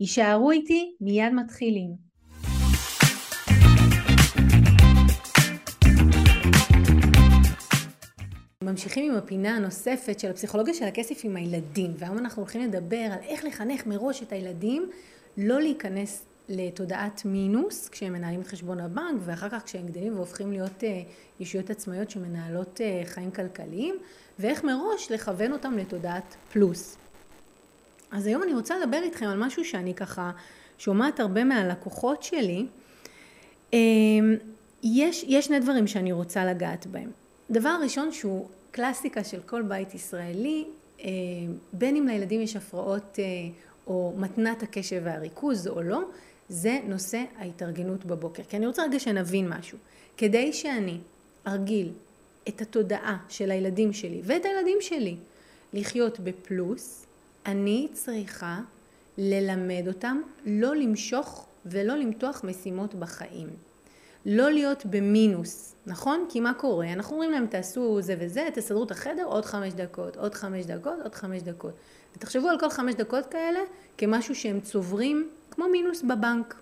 יישארו איתי, מיד מתחילים. ממשיכים עם הפינה הנוספת של הפסיכולוגיה של הכסף עם הילדים, והיום אנחנו הולכים לדבר על איך לחנך מראש את הילדים לא להיכנס לתודעת מינוס כשהם מנהלים את חשבון הבנק, ואחר כך כשהם גדלים והופכים להיות אישיות עצמאיות שמנהלות חיים כלכליים, ואיך מראש לכוון אותם לתודעת פלוס. אז היום אני רוצה לדבר איתכם על משהו שאני ככה שומעת הרבה מהלקוחות שלי. יש שני דברים שאני רוצה לגעת בהם. דבר ראשון שהוא קלאסיקה של כל בית ישראלי, בין אם לילדים יש הפרעות או מתנת הקשב והריכוז או לא, זה נושא ההתארגנות בבוקר. כי אני רוצה רגע שנבין משהו. כדי שאני ארגיל את התודעה של הילדים שלי ואת הילדים שלי לחיות בפלוס, אני צריכה ללמד אותם לא למשוך ולא למתוח משימות בחיים. לא להיות במינוס, נכון? כי מה קורה? אנחנו אומרים להם תעשו זה וזה, תסדרו את החדר עוד 5 דקות, עוד 5 דקות, עוד 5 דקות. ותחשבו על כל 5 דקות כאלה כמשהו שהם צוברים כמו מינוס בבנק.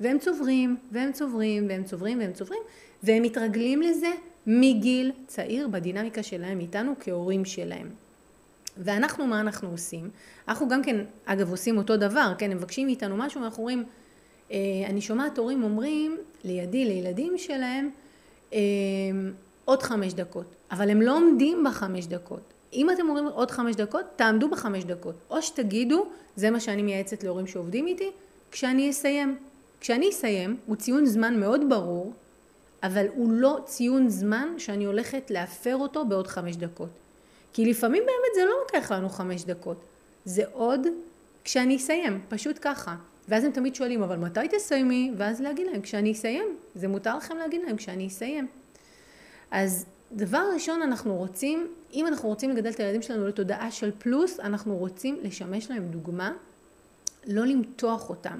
והם צוברים, והם צוברים, והם צוברים, והם צוברים, והם מתרגלים לזה מגיל צעיר בדינמיקה שלהם איתנו כהורים שלהם. ואנחנו, מה אנחנו עושים? אנחנו גם כן, אגב, עושים אותו דבר, כן? הם מבקשים איתנו משהו, ואנחנו אומרים, אני שומעת הורים אומרים, לילדים שלהם, עוד 5 דקות. אבל הם לא עומדים ב5 דקות. אם אתם אומרים עוד 5 דקות, תעמדו ב5 דקות. או שתגידו, זה מה שאני מייעצת להורים שעובדים איתי, כשאני אסיים. כשאני אסיים, הוא ציון זמן מאוד ברור, אבל הוא לא ציון זמן שאני הולכת להפר אותו בעוד 5 דקות. כי לפעמים באמת זה לא לוקח לנו 5 דקות. זה עוד כשאני אסיים, פשוט ככה. ואז הם תמיד שואלים, אבל מתי תסיימי? ואז להגיד להם, כשאני אסיים. זה מותר לכם להגיד להם, כשאני אסיים. אז דבר ראשון, אנחנו רוצים, אם אנחנו רוצים לגדל את הילדים שלנו לתודעה של פלוס, אנחנו רוצים לשמש להם דוגמה, לא למתוח אותם.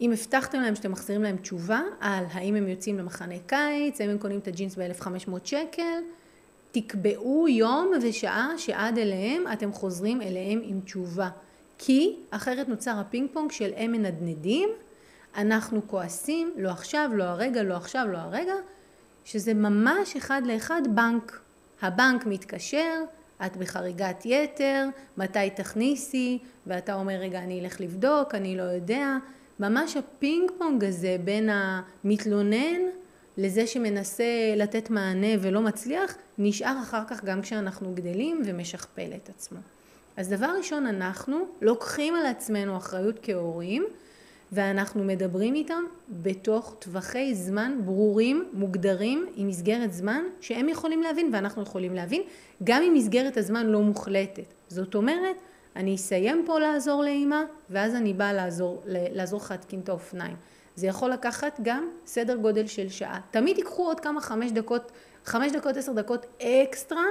אם הבטחתם להם שאתם מחזירים להם תשובה, על האם הם יוצאים למחנה קיץ, האם הם קונים את הג'ינס ב$1,500, תקבעו יום ושעה שעד אליהם אתם חוזרים אליהם עם תשובה. כי אחרת נוצר הפינג פונג של הם מנדנדים, אנחנו כועסים, לא עכשיו, לא הרגע, לא עכשיו, לא הרגע, שזה ממש אחד לאחד בנק. הבנק מתקשר, את בחריגת יתר, מתי תכניסי, ואתה אומר רגע אני אלך לבדוק, אני לא יודע. ממש הפינג פונג הזה בין המתלונן, לזה שמנסה לתת מענה ולא מצליח, נשאר אחר כך גם כשאנחנו גדלים ומשכפל את עצמו. אז דבר ראשון, אנחנו לוקחים על עצמנו אחריות כהורים, ואנחנו מדברים איתם בתוך טווחי זמן ברורים, מוגדרים, עם מסגרת זמן שהם יכולים להבין ואנחנו יכולים להבין, גם אם מסגרת הזמן לא מוחלטת. זאת אומרת, אני אסיים פה לעזור לאמא, ואז אני באה לעזור לך להתקין את האופניים. זה יכול לקחת גם סדר גודל של שעה. תמיד ייקחו עוד כמה 5 דקות, 10 דקות אקסטרה,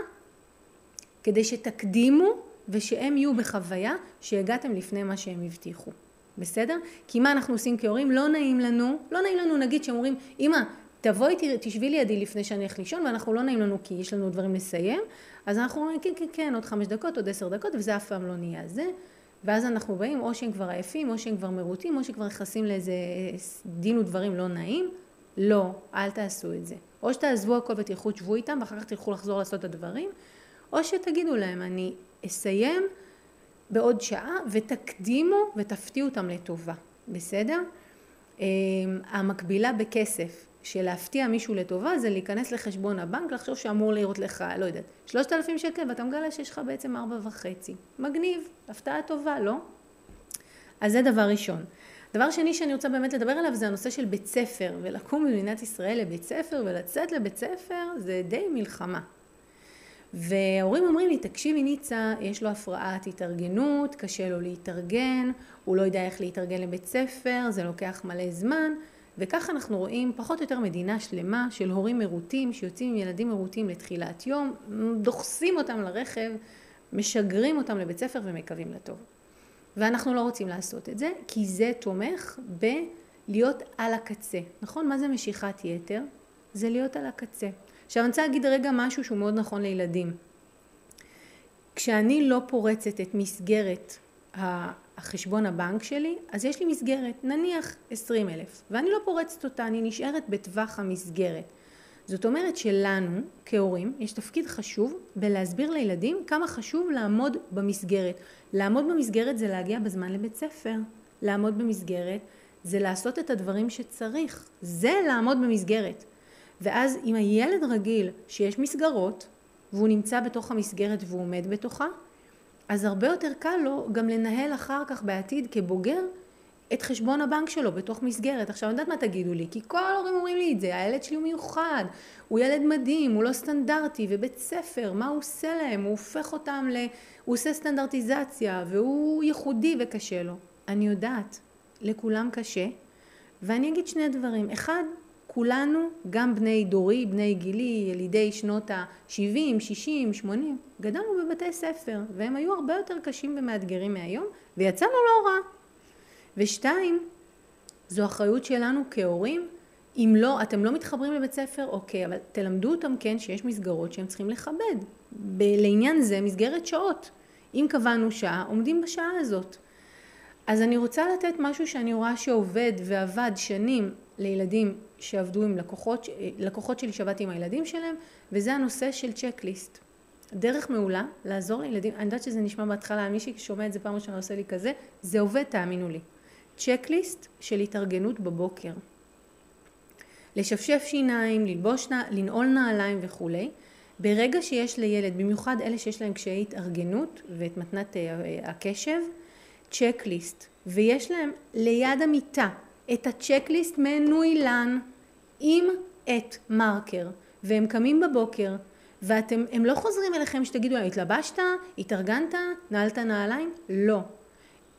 כדי שתקדימו ושהם יהיו בחוויה שהגעתם לפני מה שהם הבטיחו. בסדר? כי מה אנחנו עושים כהורים? לא נעים לנו נגיד שהם אומרים, אמא, תבואי תשבי לידי לפני שאני הולך לישון, ואנחנו לא נעים לנו כי יש לנו דברים לסיים, אז אנחנו אומרים, כן, עוד 5 דקות, עוד 10 דקות, וזה אף פעם לא נהיה זה. ואז אנחנו באים, או שהם כבר עייפים, או שהם כבר מרוטים, או שהם כבר נכנסים לאיזה דין ודברים לא נעים. לא, אל תעשו את זה. או שתעזבו הכל ותלכו איתם, ואחר כך תלכו לחזור לעשות את הדברים, או שתגידו להם, אני אסיים בעוד שעה, ותקדימו ותפתיעו אותם לטובה. בסדר? המקבילה בכסף של להפתיע מישהו לטובה, זה להיכנס לחשבון הבנק, לחשוב שאמור לראות לך, לא יודעת, 3,000 שקל, ואתה מגלה שיש לך בעצם 4.5. מגניב, הפתעה טובה, לא? אז זה דבר ראשון. דבר שני שאני רוצה באמת לדבר עליו, זה הנושא של בית ספר, ולקום במדינת ישראל לבית ספר, ולצאת לבית ספר, זה די מלחמה. וההורים אומרים לי, תקשיבי ניצה, יש לו הפרעת התארגנות, קשה לו להתארגן, הוא לא יודע איך להתארגן לבית ספר, זה לוקח מלא זמן, וכך אנחנו רואים פחות או יותר מדינה שלמה של הורים מרוטים שיוצאים עם ילדים מרוטים לתחילת יום, דוחסים אותם לרכב, משגרים אותם לבית ספר ומקווים לטוב. ואנחנו לא רוצים לעשות את זה, כי זה תומך בלהיות על הקצה. נכון? מה זה משיכת יתר? זה להיות על הקצה. עכשיו אני רוצה להגיד רגע משהו שהוא מאוד נכון לילדים. כשאני לא פורצת את מסגרת החשבון הבנק שלי, אז יש לי מסגרת, נניח 20,000, ואני לא פורצת אותה, אני נשארת בטווח המסגרת. זאת אומרת שלנו, כהורים, יש תפקיד חשוב בלהסביר לילדים כמה חשוב לעמוד במסגרת. לעמוד במסגרת זה להגיע בזמן לבית ספר. לעמוד במסגרת זה לעשות את הדברים שצריך. זה לעמוד במסגרת. ואז אם הילד רגיל שיש מסגרות, והוא נמצא בתוך המסגרת והוא עומד בתוכה, אז הרבה יותר קל לו גם לנהל אחר כך בעתיד כבוגר את חשבון הבנק שלו בתוך מסגרת. עכשיו, אני יודעת מה תגידו לי, כי כל ההורים אומרים לי את זה, הילד שלי הוא מיוחד, הוא ילד מדהים, הוא לא סטנדרטי, ובית ספר, מה הוא עושה להם? הוא הופך אותם הוא עושה סטנדרטיזציה, והוא ייחודי וקשה לו. אני יודעת, לכולם קשה, ואני אגיד שני דברים. אחד, כולנו, גם בני דורי, בני גילי, ילידי שנות ה-70, 60, 80, גדלנו בבתי ספר, והם היו הרבה יותר קשים ומאתגרים מהיום, ויצאנו לא רע. ושתיים, זו אחריות שלנו כהורים, אם לא, אתם לא מתחברים לבית ספר, אוקיי, אבל תלמדו אותם כן שיש מסגרות שהם צריכים לכבד. לעניין זה, מסגרת שעות. אם קבענו שעה, עומדים בשעה הזאת. אז אני רוצה לתת משהו שאני רואה שעובד ועבד שנים לילדים שעבדו עם לקוחות שלי שעבדתי עם הילדים שלהם, וזה הנושא של צ'קליסט. דרך מעולה לעזור לילדים, אני יודעת שזה נשמע בהתחלה, מישהי שומע את זה פעם שאני עושה לי כזה, זה עובד, תאמינו לי. צ'קליסט של התארגנות בבוקר. לשפשף שיניים, לנעול נעליים וכו'. ברגע שיש לילד, במיוחד אלה שיש להם קשיי התארגנות ואת מתנת הקשב, צ'קליסט, ויש להם ליד המיטה את הצ'קליסט מנו אילן עם את מרקר, והם קמים בבוקר, והם לא חוזרים אליכם שתגידו, התלבשת, התארגנת, נעלת נעליים? לא.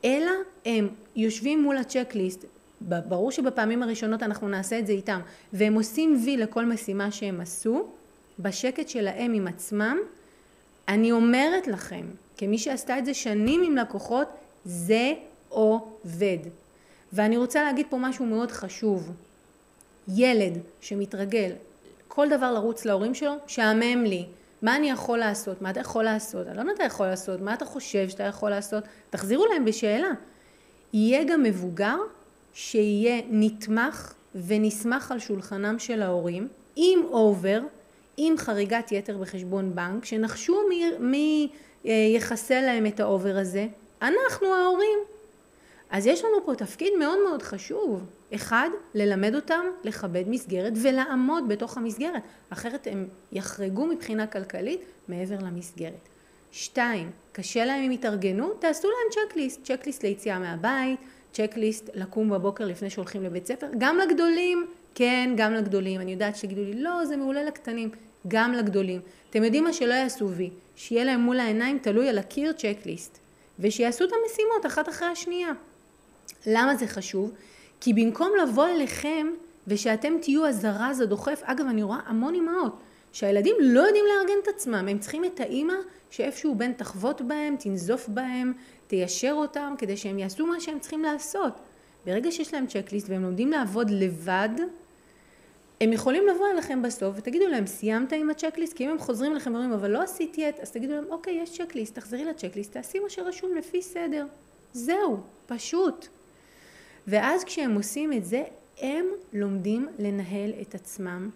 אלא הם יושבים מול הצ'קליסט, ברור שבפעמים הראשונות אנחנו נעשה את זה איתם, והם עושים וי לכל משימה שהם עשו, בשקט שלהם עם עצמם. אני אומרת לכם, כמי שעשתה את זה שנים עם לקוחות, זה עובד. ואני רוצה להגיד פה משהו מאוד חשוב. ילד שמתרגל כל דבר לרוץ להורים שלו, שעמם לי. מה אני יכול לעשות? מה אתה יכול לעשות? אני לא יודע אתה יכול לעשות. מה אתה חושב שאתה יכול לעשות? תחזירו להם בשאלה. יהיה גם מבוגר שיהיה נתמך ונסמך על שולחנם של ההורים, עם אובר, עם חריגת יתר בחשבון בנק, שנחשו מי יחסה להם את האובר הזה. אנחנו ההורים. אז יש לנו פה תפקיד מאוד מאוד חשוב. אחד, ללמד אותם לכבד מסגרת ולעמוד בתוך המסגרת. אחרת הם יחרגו מבחינה כלכלית מעבר למסגרת. שתיים, קשה להם אם יתארגנו, תעשו להם צ'קליסט. צ'קליסט ליציאה מהבית, צ'קליסט לקום בבוקר לפני שהולכים לבית ספר. גם לגדולים, כן, גם לגדולים. אני יודעת שגידו לי, לא, זה מעולה לקטנים. גם לגדולים. אתם יודעים מה שלא יעשו וי, שיהיה להם מול העיניים תלוי על הקיר צ'קליסט. ושיעשו את המשימות אחת אחרי השנייה. למה זה חשוב? כי במקום לבוא אליכם ושאתם תהיו הזרז הדוחף, אגב אני רואה המון אמאות, שהילדים לא יודעים לארגן את עצמם, הם צריכים את האמא שאיפשהו בין תחוות בהם, תנזוף בהם, תיישר אותם כדי שהם יעשו מה שהם צריכים לעשות. ברגע שיש להם צ'קליסט והם לומדים לעבוד לבד, הם יכולים לבוא אליכם בסוף ותגידו להם, סיימת עם הצ'קליסט? כי אם הם חוזרים אליכם ואומרים, אבל לא עשיתי את, אז תגידו להם, אוקיי, יש צ'קליסט, תחזרי לצ'קליסט, תעשי מה שרשום לפי סדר. זהו, פשוט. ואז כשהם עושים את זה, הם לומדים לנהל את עצמם.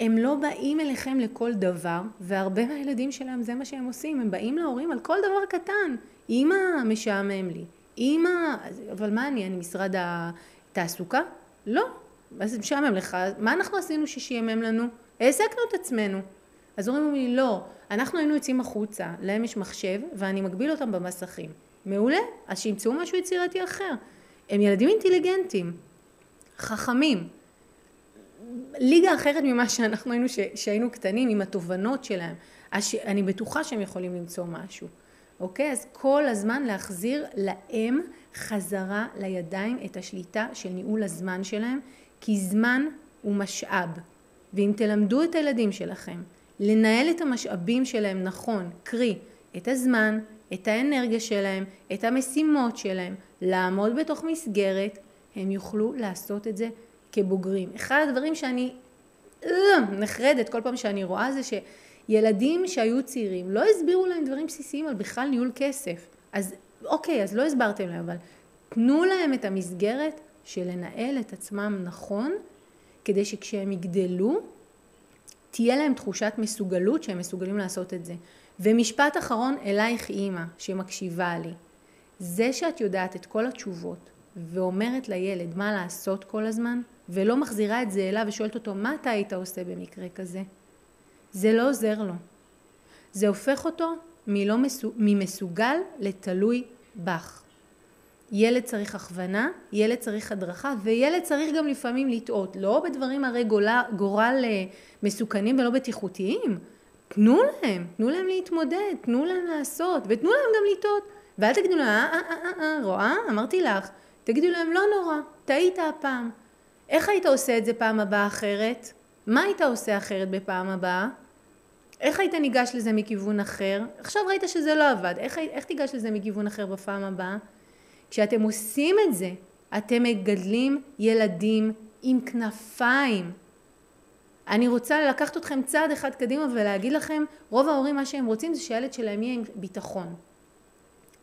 הם לא באים אליכם לכל דבר, והרבה מהילדים שלהם זה מה שהם עושים. הם באים להורים על כל דבר קטן. אמא, משעמם לי. אמא, אבל מה אני משרד התעסוקה? לא. אז זה משעמם לך. מה אנחנו עשינו ששיימם לנו? העסקנו את עצמנו. אז הורים אומרים לי, לא, אנחנו היינו יוצאים החוצה, להם יש מחשב, ואני מגביל אותם במסכים. מעולה, אז שימצאו משהו יצירתי אחר. הם ילדים אינטליגנטים, חכמים, ליגה אחרת ממה שאנחנו היינו, שהיינו קטנים עם התובנות שלהם. אני בטוחה שהם יכולים למצוא משהו. אוקיי? אז כל הזמן להחזיר להם חזרה לידיים את השליטה של ניהול הזמן שלהם, כי זמן הוא משאב. ואם תלמדו את הילדים שלכם לנהל את המשאבים שלהם נכון, קרי את הזמן, את האנרגיה שלהם, את המשימות שלהם, לעמוד בתוך מסגרת, הם יוכלו לעשות את זה כבוגרים. אחד הדברים שאני נחרדת כל פעם שאני רואה זה שילדים שהיו צעירים לא הסבירו להם דברים בסיסיים על בכלל ניהול כסף. אז אוקיי, אז לא הסברתם להם, אבל תנו להם את המסגרת של לנהל את עצמם נכון, כדי שכשהם יגדלו, תהיה להם תחושת מסוגלות שהם מסוגלים לעשות את זה. ומשפט אחרון אלייך אימא שמקשיבה לי. זה שאת יודעת את כל התשובות ואומרת לילד מה לעשות כל הזמן, ולא מחזירה את זה אליו ושואלת אותו מה אתה היית עושה במקרה כזה, זה לא עוזר לו. זה הופך אותו ממסוגל לתלוי בך. ילד צריך הכוונה, ילד צריך הדרכה, וילד צריך גם לפעמים לטעות, לא בדברים הרי גורל מסוכנים ולא בטיחותיים. תנו להם, תנו להם להתמודד, תנו להם לעשות, ותנו להם גם לטעות. ואל תגידו להם, רואה? אמרתי לך. תגידו להם, לא נורא, טעית הפעם. איך היית עושה את זה פעם הבאה אחרת? מה היית עושה אחרת בפעם הבאה? איך היית ניגש לזה מכיוון אחר? עכשיו ראית שזה לא עבד, איך תיגש לזה מכיוון אחר בפעם הבאה? כשאתם עושים את זה, אתם מגדלים ילדים עם כנפיים. אני רוצה לקחת אתכם צעד אחד קדימה ולהגיד לכם, רוב ההורים מה שהם רוצים זה שהילד שלהם יהיה עם ביטחון.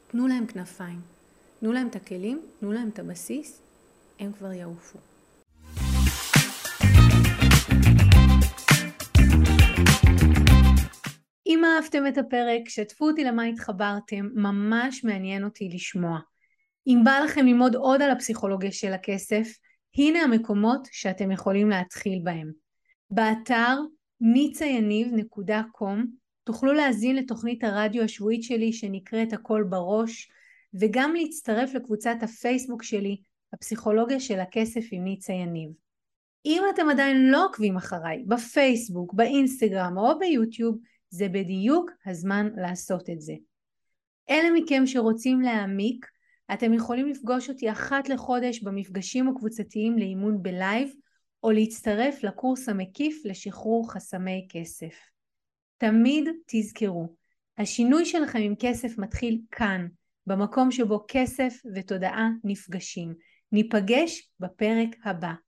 תנו להם כנפיים, תנו להם את הכלים, תנו להם את הבסיס, הם כבר יעופו. אם אהבתם את הפרק, שתפו אותי למה התחברתם, ממש מעניין אותי לשמוע. אם בא לכם ללמוד עוד על הפסיכולוגיה של הכסף, הנה המקומות שאתם יכולים להתחיל בהם. באתר nitzayaniv.com תוכלו להזין לתוכנית הרדיו השבועית שלי שנקראת הכל בראש, וגם להצטרף לקבוצת הפייסבוק שלי, הפסיכולוגיה של הכסף עם ניצה יניב. אם אתם עדיין לא עוקבים אחריי, בפייסבוק, באינסטגרם או ביוטיוב, זה בדיוק הזמן לעשות את זה. אלה מכם שרוצים להעמיק, אתם יכולים לפגוש אותי אחת לחודש במפגשים הקבוצתיים לאימון בלייב, או להצטרף לקורס המקיף לשחרור חסמי כסף. תמיד תזכרו, השינוי שלכם עם כסף מתחיל כאן, במקום שבו כסף ותודעה נפגשים. ניפגש בפרק הבא.